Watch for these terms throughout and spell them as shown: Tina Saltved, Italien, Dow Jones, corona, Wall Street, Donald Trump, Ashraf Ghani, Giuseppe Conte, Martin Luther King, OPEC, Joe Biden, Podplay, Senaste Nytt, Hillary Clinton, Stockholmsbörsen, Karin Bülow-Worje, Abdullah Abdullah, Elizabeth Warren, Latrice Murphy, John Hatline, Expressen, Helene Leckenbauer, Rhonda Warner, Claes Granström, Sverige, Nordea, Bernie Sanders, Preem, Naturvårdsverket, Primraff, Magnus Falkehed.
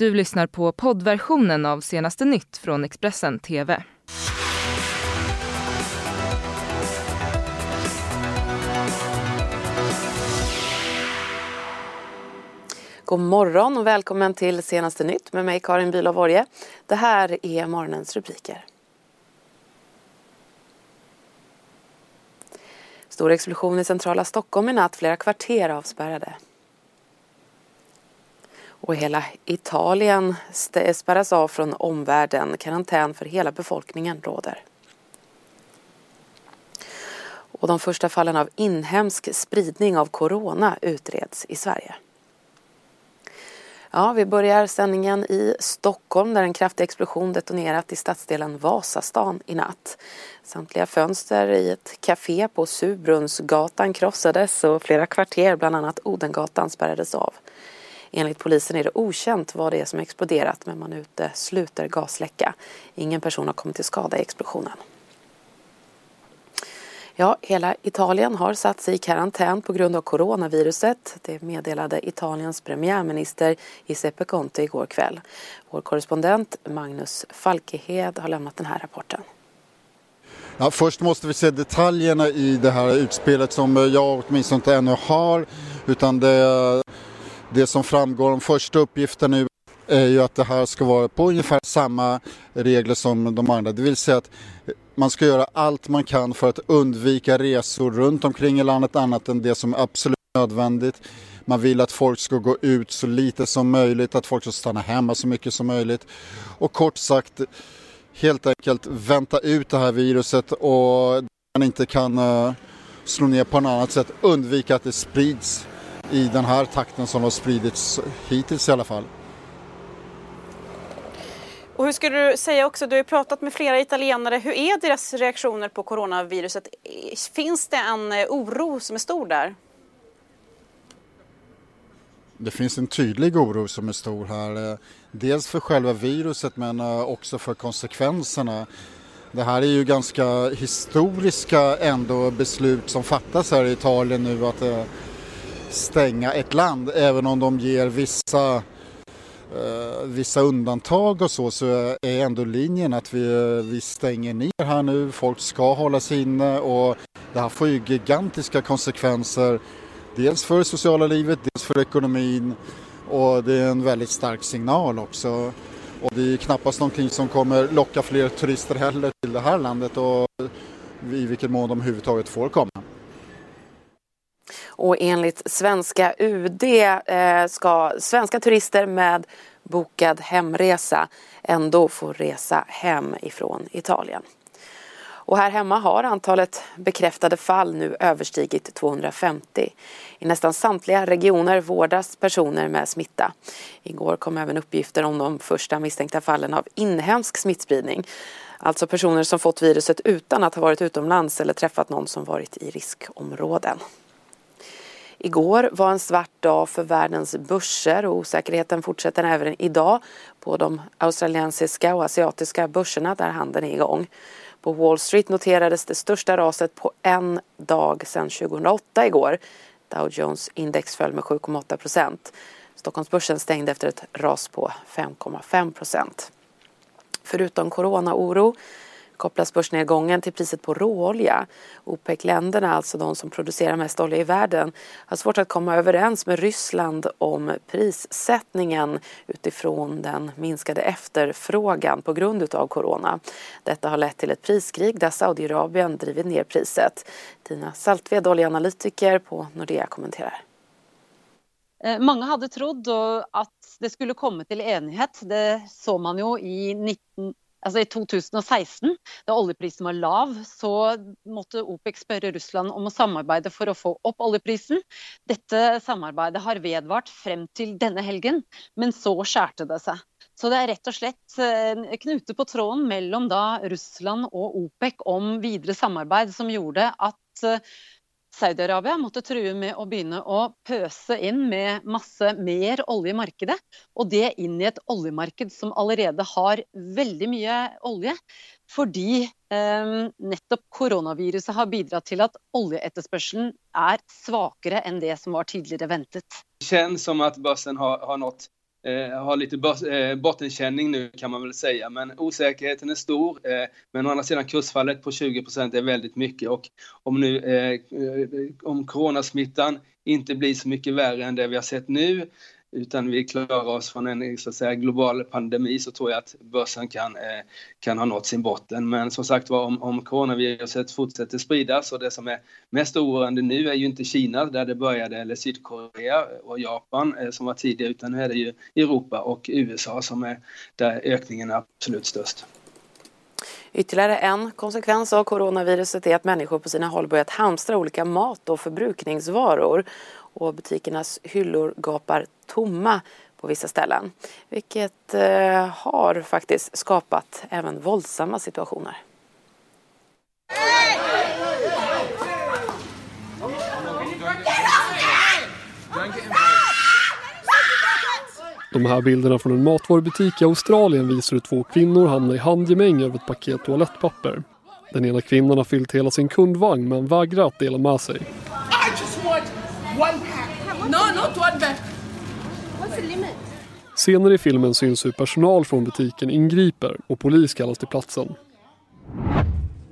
Du lyssnar på poddversionen av Senaste Nytt från Expressen TV. God morgon och välkommen till Senaste Nytt med mig Karin Bülow-Worje. Det här är morgonens rubriker. Stor explosion i centrala Stockholm i natt, flera kvarter avspärrade. Och hela Italien spärras av från omvärlden. Karantän för hela befolkningen råder. Och de första fallen av inhemsk spridning av corona utreds i Sverige. Ja, vi börjar sändningen i Stockholm där en kraftig explosion detonerat i stadsdelen Vasastan i natt. Samtliga fönster i ett café på Surbrunnsgatan krossades och flera kvarter, bland annat Odengatan, spärrades av. Enligt polisen är det okänt vad det är som exploderat, men man utesluter gasläcka. Ingen person har kommit till skada i explosionen. Ja, hela Italien har satt sig i karantän på grund av coronaviruset. Det meddelade Italiens premiärminister Giuseppe Conte igår kväll. Vår korrespondent Magnus Falkehed har lämnat den här rapporten. Ja, först måste vi se detaljerna i det här utspelet som jag åtminstone inte ännu har, utan det som framgår om första uppgiften nu är ju att det här ska vara på ungefär samma regler som de andra. Det vill säga att man ska göra allt man kan för att undvika resor runt omkring i landet annat än det som är absolut nödvändigt. Man vill att folk ska gå ut så lite som möjligt, att folk ska stanna hemma så mycket som möjligt. Och kort sagt, helt enkelt vänta ut det här viruset och man inte kan slå ner på något annat sätt, undvika att det sprids i den här takten som har spridits hittills i alla fall. Och hur skulle du säga också, du har ju pratat med flera italienare, hur är deras reaktioner på coronaviruset? Finns det en oro som är stor där? Det finns en tydlig oro som är stor här. Dels för själva viruset men också för konsekvenserna. Det här är ju ganska historiska ändå beslut som fattas här i Italien nu att stänga ett land, även om de ger vissa undantag och så är ändå linjen att vi stänger ner här nu, folk ska hålla sig inne och det här får ju gigantiska konsekvenser dels för det sociala livet, dels för ekonomin och det är en väldigt stark signal också och det är knappast någonting som kommer locka fler turister heller till det här landet och i vilken mån de överhuvudtaget får komma. Och enligt svenska UD ska svenska turister med bokad hemresa ändå få resa hem ifrån Italien. Och här hemma har antalet bekräftade fall nu överstigit 250. I nästan samtliga regioner vårdas personer med smitta. Igår kom även uppgifter om de första misstänkta fallen av inhemsk smittspridning. Alltså personer som fått viruset utan att ha varit utomlands eller träffat någon som varit i riskområden. Igår var en svart dag för världens börser och osäkerheten fortsätter även idag på de australiensiska och asiatiska börserna där handeln är igång. På Wall Street noterades det största raset på en dag sedan 2008 igår. Dow Jones index föll med 7,8%. Stockholmsbörsen stängde efter ett ras på 5,5%. Förutom coronaoro kopplas börsnedgången till priset på råolja. OPEC-länderna, alltså de som producerar mest olja i världen, har svårt att komma överens med Ryssland om prissättningen utifrån den minskade efterfrågan på grund av corona. Detta har lett till ett priskrig där Saudiarabien drivit ner priset. Tina Saltved, oljeanalytiker på Nordea, kommenterar. Många hade trott att det skulle komma till enighet. Det såg man ju i 2016, da oljeprisen var lav, så måtte OPEC spørre Russland om å samarbeide for å få opp oljeprisen. Dette samarbeidet har vedvart frem til denne helgen, men så skjærte det seg. Så det er rett og slett knute på tråden mellom da Russland og OPEC om videre samarbeid som gjorde at Saudi-Arabia måtte true med å begynne å pøse inn med masse mer olje i markedet, og det inn i et oljemarked som allerede har veldig mye olje, fordi nettopp koronaviruset har bidratt til at oljeetterspørselen er svakere enn det som var tidligere ventet. Det känns som att börsen har nått har lite bottenkänning nu kan man väl säga, men osäkerheten är stor, men å andra sidan kursfallet på 20% är väldigt mycket, och om nu om coronasmittan inte blir så mycket värre än det vi har sett nu, utan vi klarar oss från en, så att säga, global pandemi, så tror jag att börsen kan ha nått sin botten. Men som sagt, om coronaviruset fortsätter spridas, och det som är mest oroande nu är ju inte Kina där det började, eller Sydkorea och Japan som var tidigare, utan nu är det ju Europa och USA som är där ökningen är absolut störst. Ytterligare en konsekvens av coronaviruset är att människor på sina håll börjat hamstra olika mat- och förbrukningsvaror. Och butikernas hyllor gapar tomma på vissa ställen. Vilket har faktiskt skapat även våldsamma situationer. De här bilderna från en matvarubutik i Australien visar hur två kvinnor hamnar i handgemäng över ett paket toalettpapper. Den ena kvinnan har fyllt hela sin kundvagn men vägrar att dela med sig. Senare i filmen syns hur personal från butiken ingriper och polis kallas till platsen.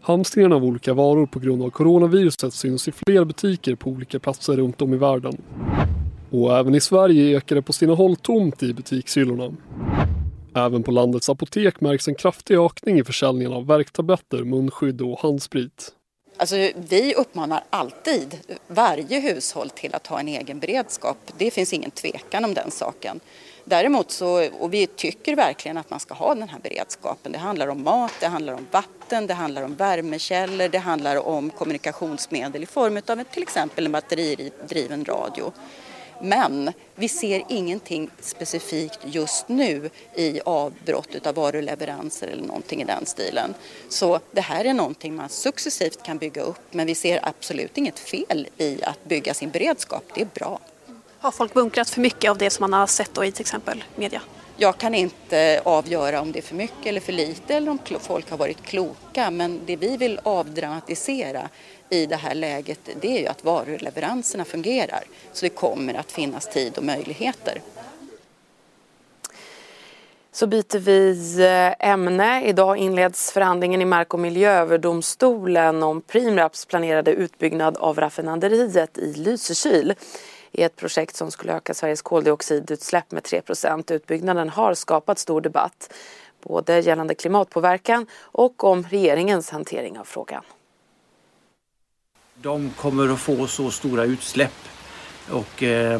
Hamstringen av olika varor på grund av coronaviruset syns i fler butiker på olika platser runt om i världen. Och även i Sverige ekar det på sina håll tomt i butikshyllorna. Även på landets apotek märks en kraftig ökning i försäljningen av värktabletter, munskydd och handsprit. Alltså, vi uppmanar alltid varje hushåll till att ha en egen beredskap. Det finns ingen tvekan om den saken. Däremot så, och vi tycker verkligen att man ska ha den här beredskapen. Det handlar om mat, det handlar om vatten, det handlar om värmekällor, det handlar om kommunikationsmedel i form av till exempel en batteridriven radio. Men vi ser ingenting specifikt just nu i avbrott av varuleveranser eller någonting i den stilen. Så det här är någonting man successivt kan bygga upp, men vi ser absolut inget fel i att bygga sin beredskap. Det är bra. Har folk bunkrat för mycket av det som man har sett då i till exempel media? Jag kan inte avgöra om det är för mycket eller för lite eller om folk har varit kloka, men det vi vill avdramatisera i det här läget, det är ju att varuleveranserna fungerar. Så det kommer att finnas tid och möjligheter. Så byter vi ämne. Idag inleds förhandlingen i Mark- och miljööverdomstolen om Primraffs planerade utbyggnad av raffinaderiet i Lysekil. I ett projekt som skulle öka Sveriges koldioxidutsläpp med 3%. Utbyggnaden har skapat stor debatt, både gällande klimatpåverkan och om regeringens hantering av frågan. De kommer att få så stora utsläpp, och det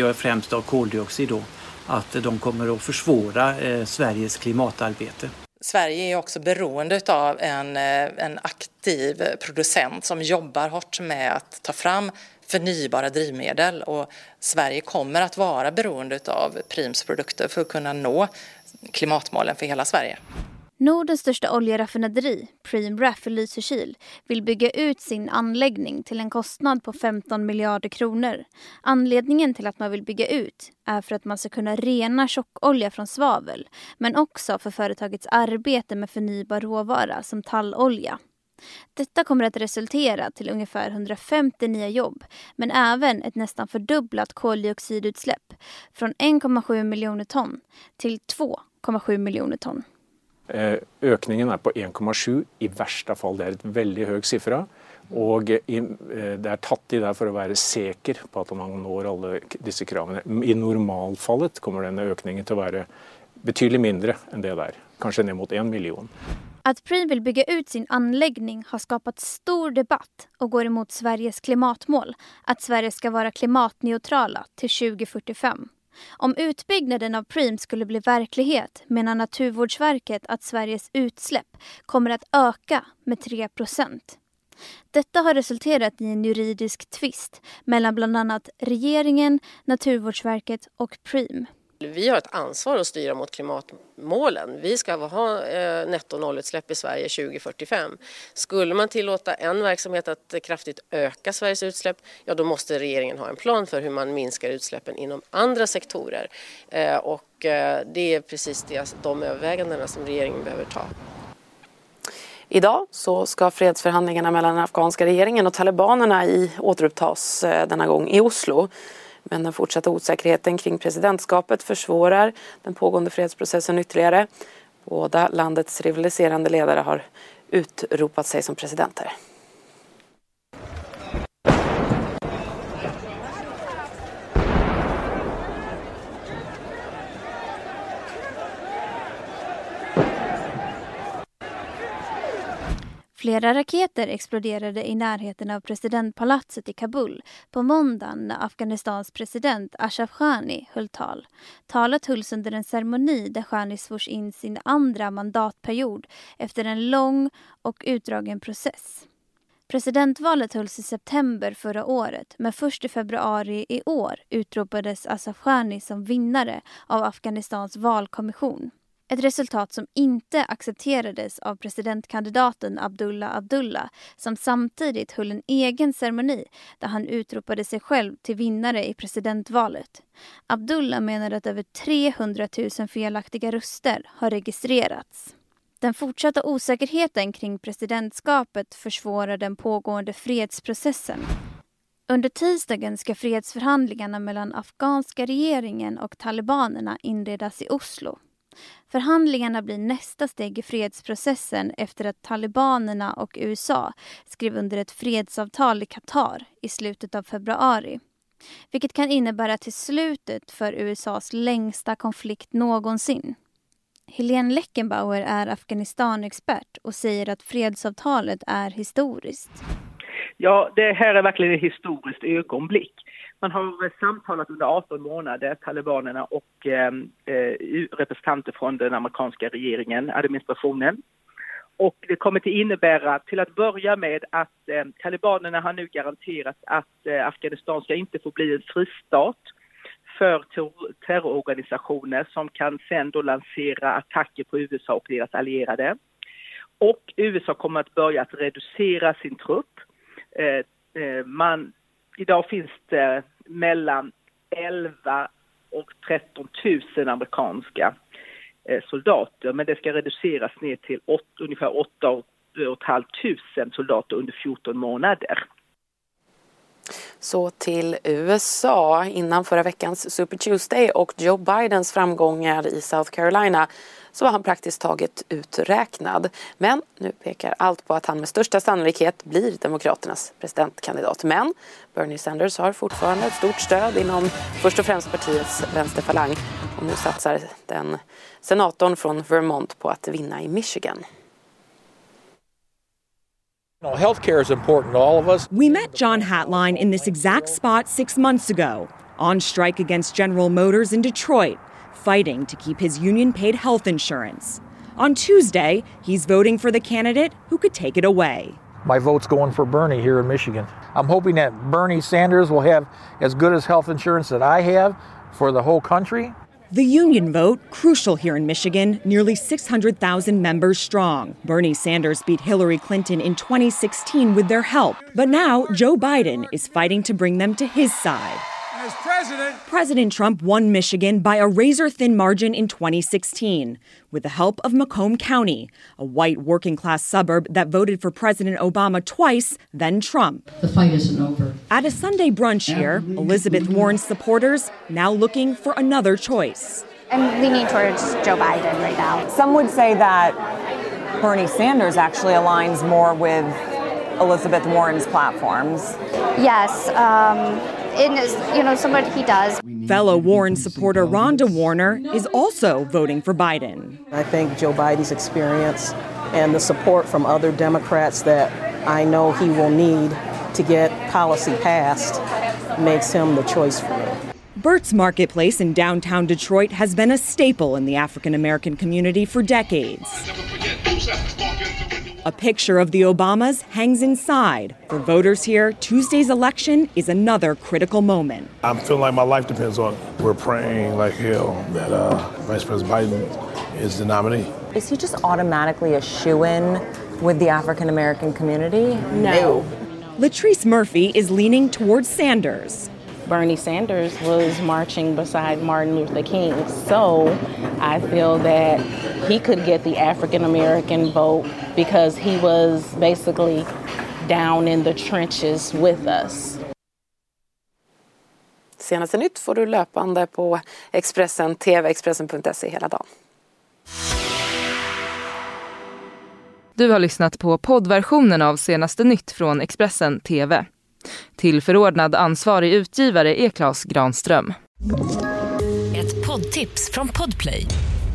är främst av koldioxid då, att de kommer att försvåra Sveriges klimatarbete. Sverige är också beroende av en aktiv producent som jobbar hårt med att ta fram förnybara drivmedel, och Sverige kommer att vara beroende av Preems produkter för att kunna nå klimatmålen för hela Sverige. Nordens största oljeraffinaderi, Primraff i Lysekil, vill bygga ut sin anläggning till en kostnad på 15 miljarder kronor. Anledningen till att man vill bygga ut är för att man ska kunna rena tjockolja från svavel, men också för företagets arbete med förnybar råvara som tallolja. Detta kommer att resultera till ungefär 150 nya jobb, men även ett nästan fördubblat koldioxidutsläpp från 1,7 miljoner ton till 2,7 miljoner ton. Ökningen är på 1,7, i värsta fall det är ett väldigt hög siffra, och det är tatt i där för att vara säker på att man når alla dessa kraven. I normalfallet kommer den ökningen att vara betydligt mindre än det där, kanske ner mot 1 miljon. Att Preem vill bygga ut sin anläggning har skapat stor debatt och går emot Sveriges klimatmål, att Sverige ska vara klimatneutrala till 2045. Om utbyggnaden av Preem skulle bli verklighet menar Naturvårdsverket att Sveriges utsläpp kommer att öka med 3%. Detta har resulterat i en juridisk tvist mellan bland annat regeringen, Naturvårdsverket och Preem. Vi har ett ansvar att styra mot klimatmålen. Vi ska ha netto nollutsläpp i Sverige 2045. Skulle man tillåta en verksamhet att kraftigt öka Sveriges utsläpp, ja då måste regeringen ha en plan för hur man minskar utsläppen inom andra sektorer. Och det är precis de övervägandena som regeringen behöver ta. Idag så ska fredsförhandlingarna mellan den afghanska regeringen och talibanerna återupptas denna gång i Oslo. Men den fortsatta osäkerheten kring presidentskapet försvårar den pågående fredsprocessen ytterligare. Båda landets rivaliserande ledare har utropat sig som presidenter. Flera raketer exploderade i närheten av presidentpalatset i Kabul på måndagen när Afghanistans president Ashraf Ghani höll tal. Talet hölls under en ceremoni där Ghani svors in sin andra mandatperiod efter en lång och utdragen process. Presidentvalet hölls i september förra året, men först i februari i år utropades Ashraf Ghani som vinnare av Afghanistans valkommission. Ett resultat som inte accepterades av presidentkandidaten Abdullah Abdullah, som samtidigt höll en egen ceremoni där han utropade sig själv till vinnare i presidentvalet. Abdullah menar att över 300 000 felaktiga röster har registrerats. Den fortsatta osäkerheten kring presidentskapet försvårar den pågående fredsprocessen. Under tisdagen ska fredsförhandlingarna mellan afghanska regeringen och talibanerna inledas i Oslo. Förhandlingarna blir nästa steg i fredsprocessen efter att talibanerna och USA skrev under ett fredsavtal i Qatar i slutet av februari. Vilket kan innebära till slutet för USAs längsta konflikt någonsin. Helene Leckenbauer är Afghanistan-expert och säger att fredsavtalet är historiskt. Ja, det här är verkligen ett historiskt ögonblick. Man har samtalat under 18 månader, talibanerna och representanter från den amerikanska regeringen, administrationen. Och det kommer att innebära till att börja med att talibanerna har nu garanterat att Afghanistan ska inte få bli en fristat för terrororganisationer som kan sedan då lansera attacker på USA och deras allierade. Och USA kommer att börja att reducera sin trupp. Idag finns det mellan 11 och 13 000 amerikanska soldater. Men det ska reduceras ner till ungefär 8 500 soldater under 14 månader. Så till USA. Innan förra veckans Super Tuesday och Joe Bidens framgångar i South Carolina så var han praktiskt taget uträknad. Men nu pekar allt på att han med största sannolikhet blir Demokraternas presidentkandidat. Men Bernie Sanders har fortfarande ett stort stöd inom först och främst partiets vänsterfalang. Och nu satsar den senatorn från Vermont på att vinna i Michigan. Healthcare is important to all of us. We met John Hatline in this exact spot 6 months ago, on strike against General Motors in Detroit, fighting to keep his union-paid health insurance. On Tuesday, he's voting for the candidate who could take it away. My vote's going for Bernie here in Michigan. I'm hoping that Bernie Sanders will have as good as health insurance that I have for the whole country. The union vote, crucial here in Michigan, nearly 600,000 members strong. Bernie Sanders beat Hillary Clinton in 2016 with their help. But now Joe Biden is fighting to bring them to his side. As President Trump won Michigan by a razor-thin margin in 2016 with the help of Macomb County, a white working-class suburb that voted for President Obama twice, then Trump. The fight isn't over. At a Sunday brunch here, Elizabeth Warren's supporters now looking for another choice. I'm leaning towards Joe Biden right now. Some would say that Bernie Sanders actually aligns more with Elizabeth Warren's platforms. Yes, somebody he does. Fellow Warren supporter Rhonda Warner is also voting for Biden. I think Joe Biden's experience and the support from other Democrats that I know he will need to get policy passed makes him the choice for me. Burt's Marketplace in downtown Detroit has been a staple in the African-American community for decades. A picture of the Obamas hangs inside. For voters here, Tuesday's election is another critical moment. I'm feeling like my life depends on it. We're praying like hell that Vice President Biden is the nominee. Is he just automatically a shoo-in with the African-American community? No. Latrice Murphy is leaning towards Sanders. Bernie Sanders was marching beside Martin Luther King, so I feel that he could get the African-American vote because he was basically down in the trenches with us. Senaste Nytt får du löpande på Expressen, tvexpressen.se hela dagen. Du har lyssnat på poddversionen av Senaste Nytt från Expressen TV. Till förordnad ansvarig utgivare är Claes Granström. Ett poddtips från Podplay.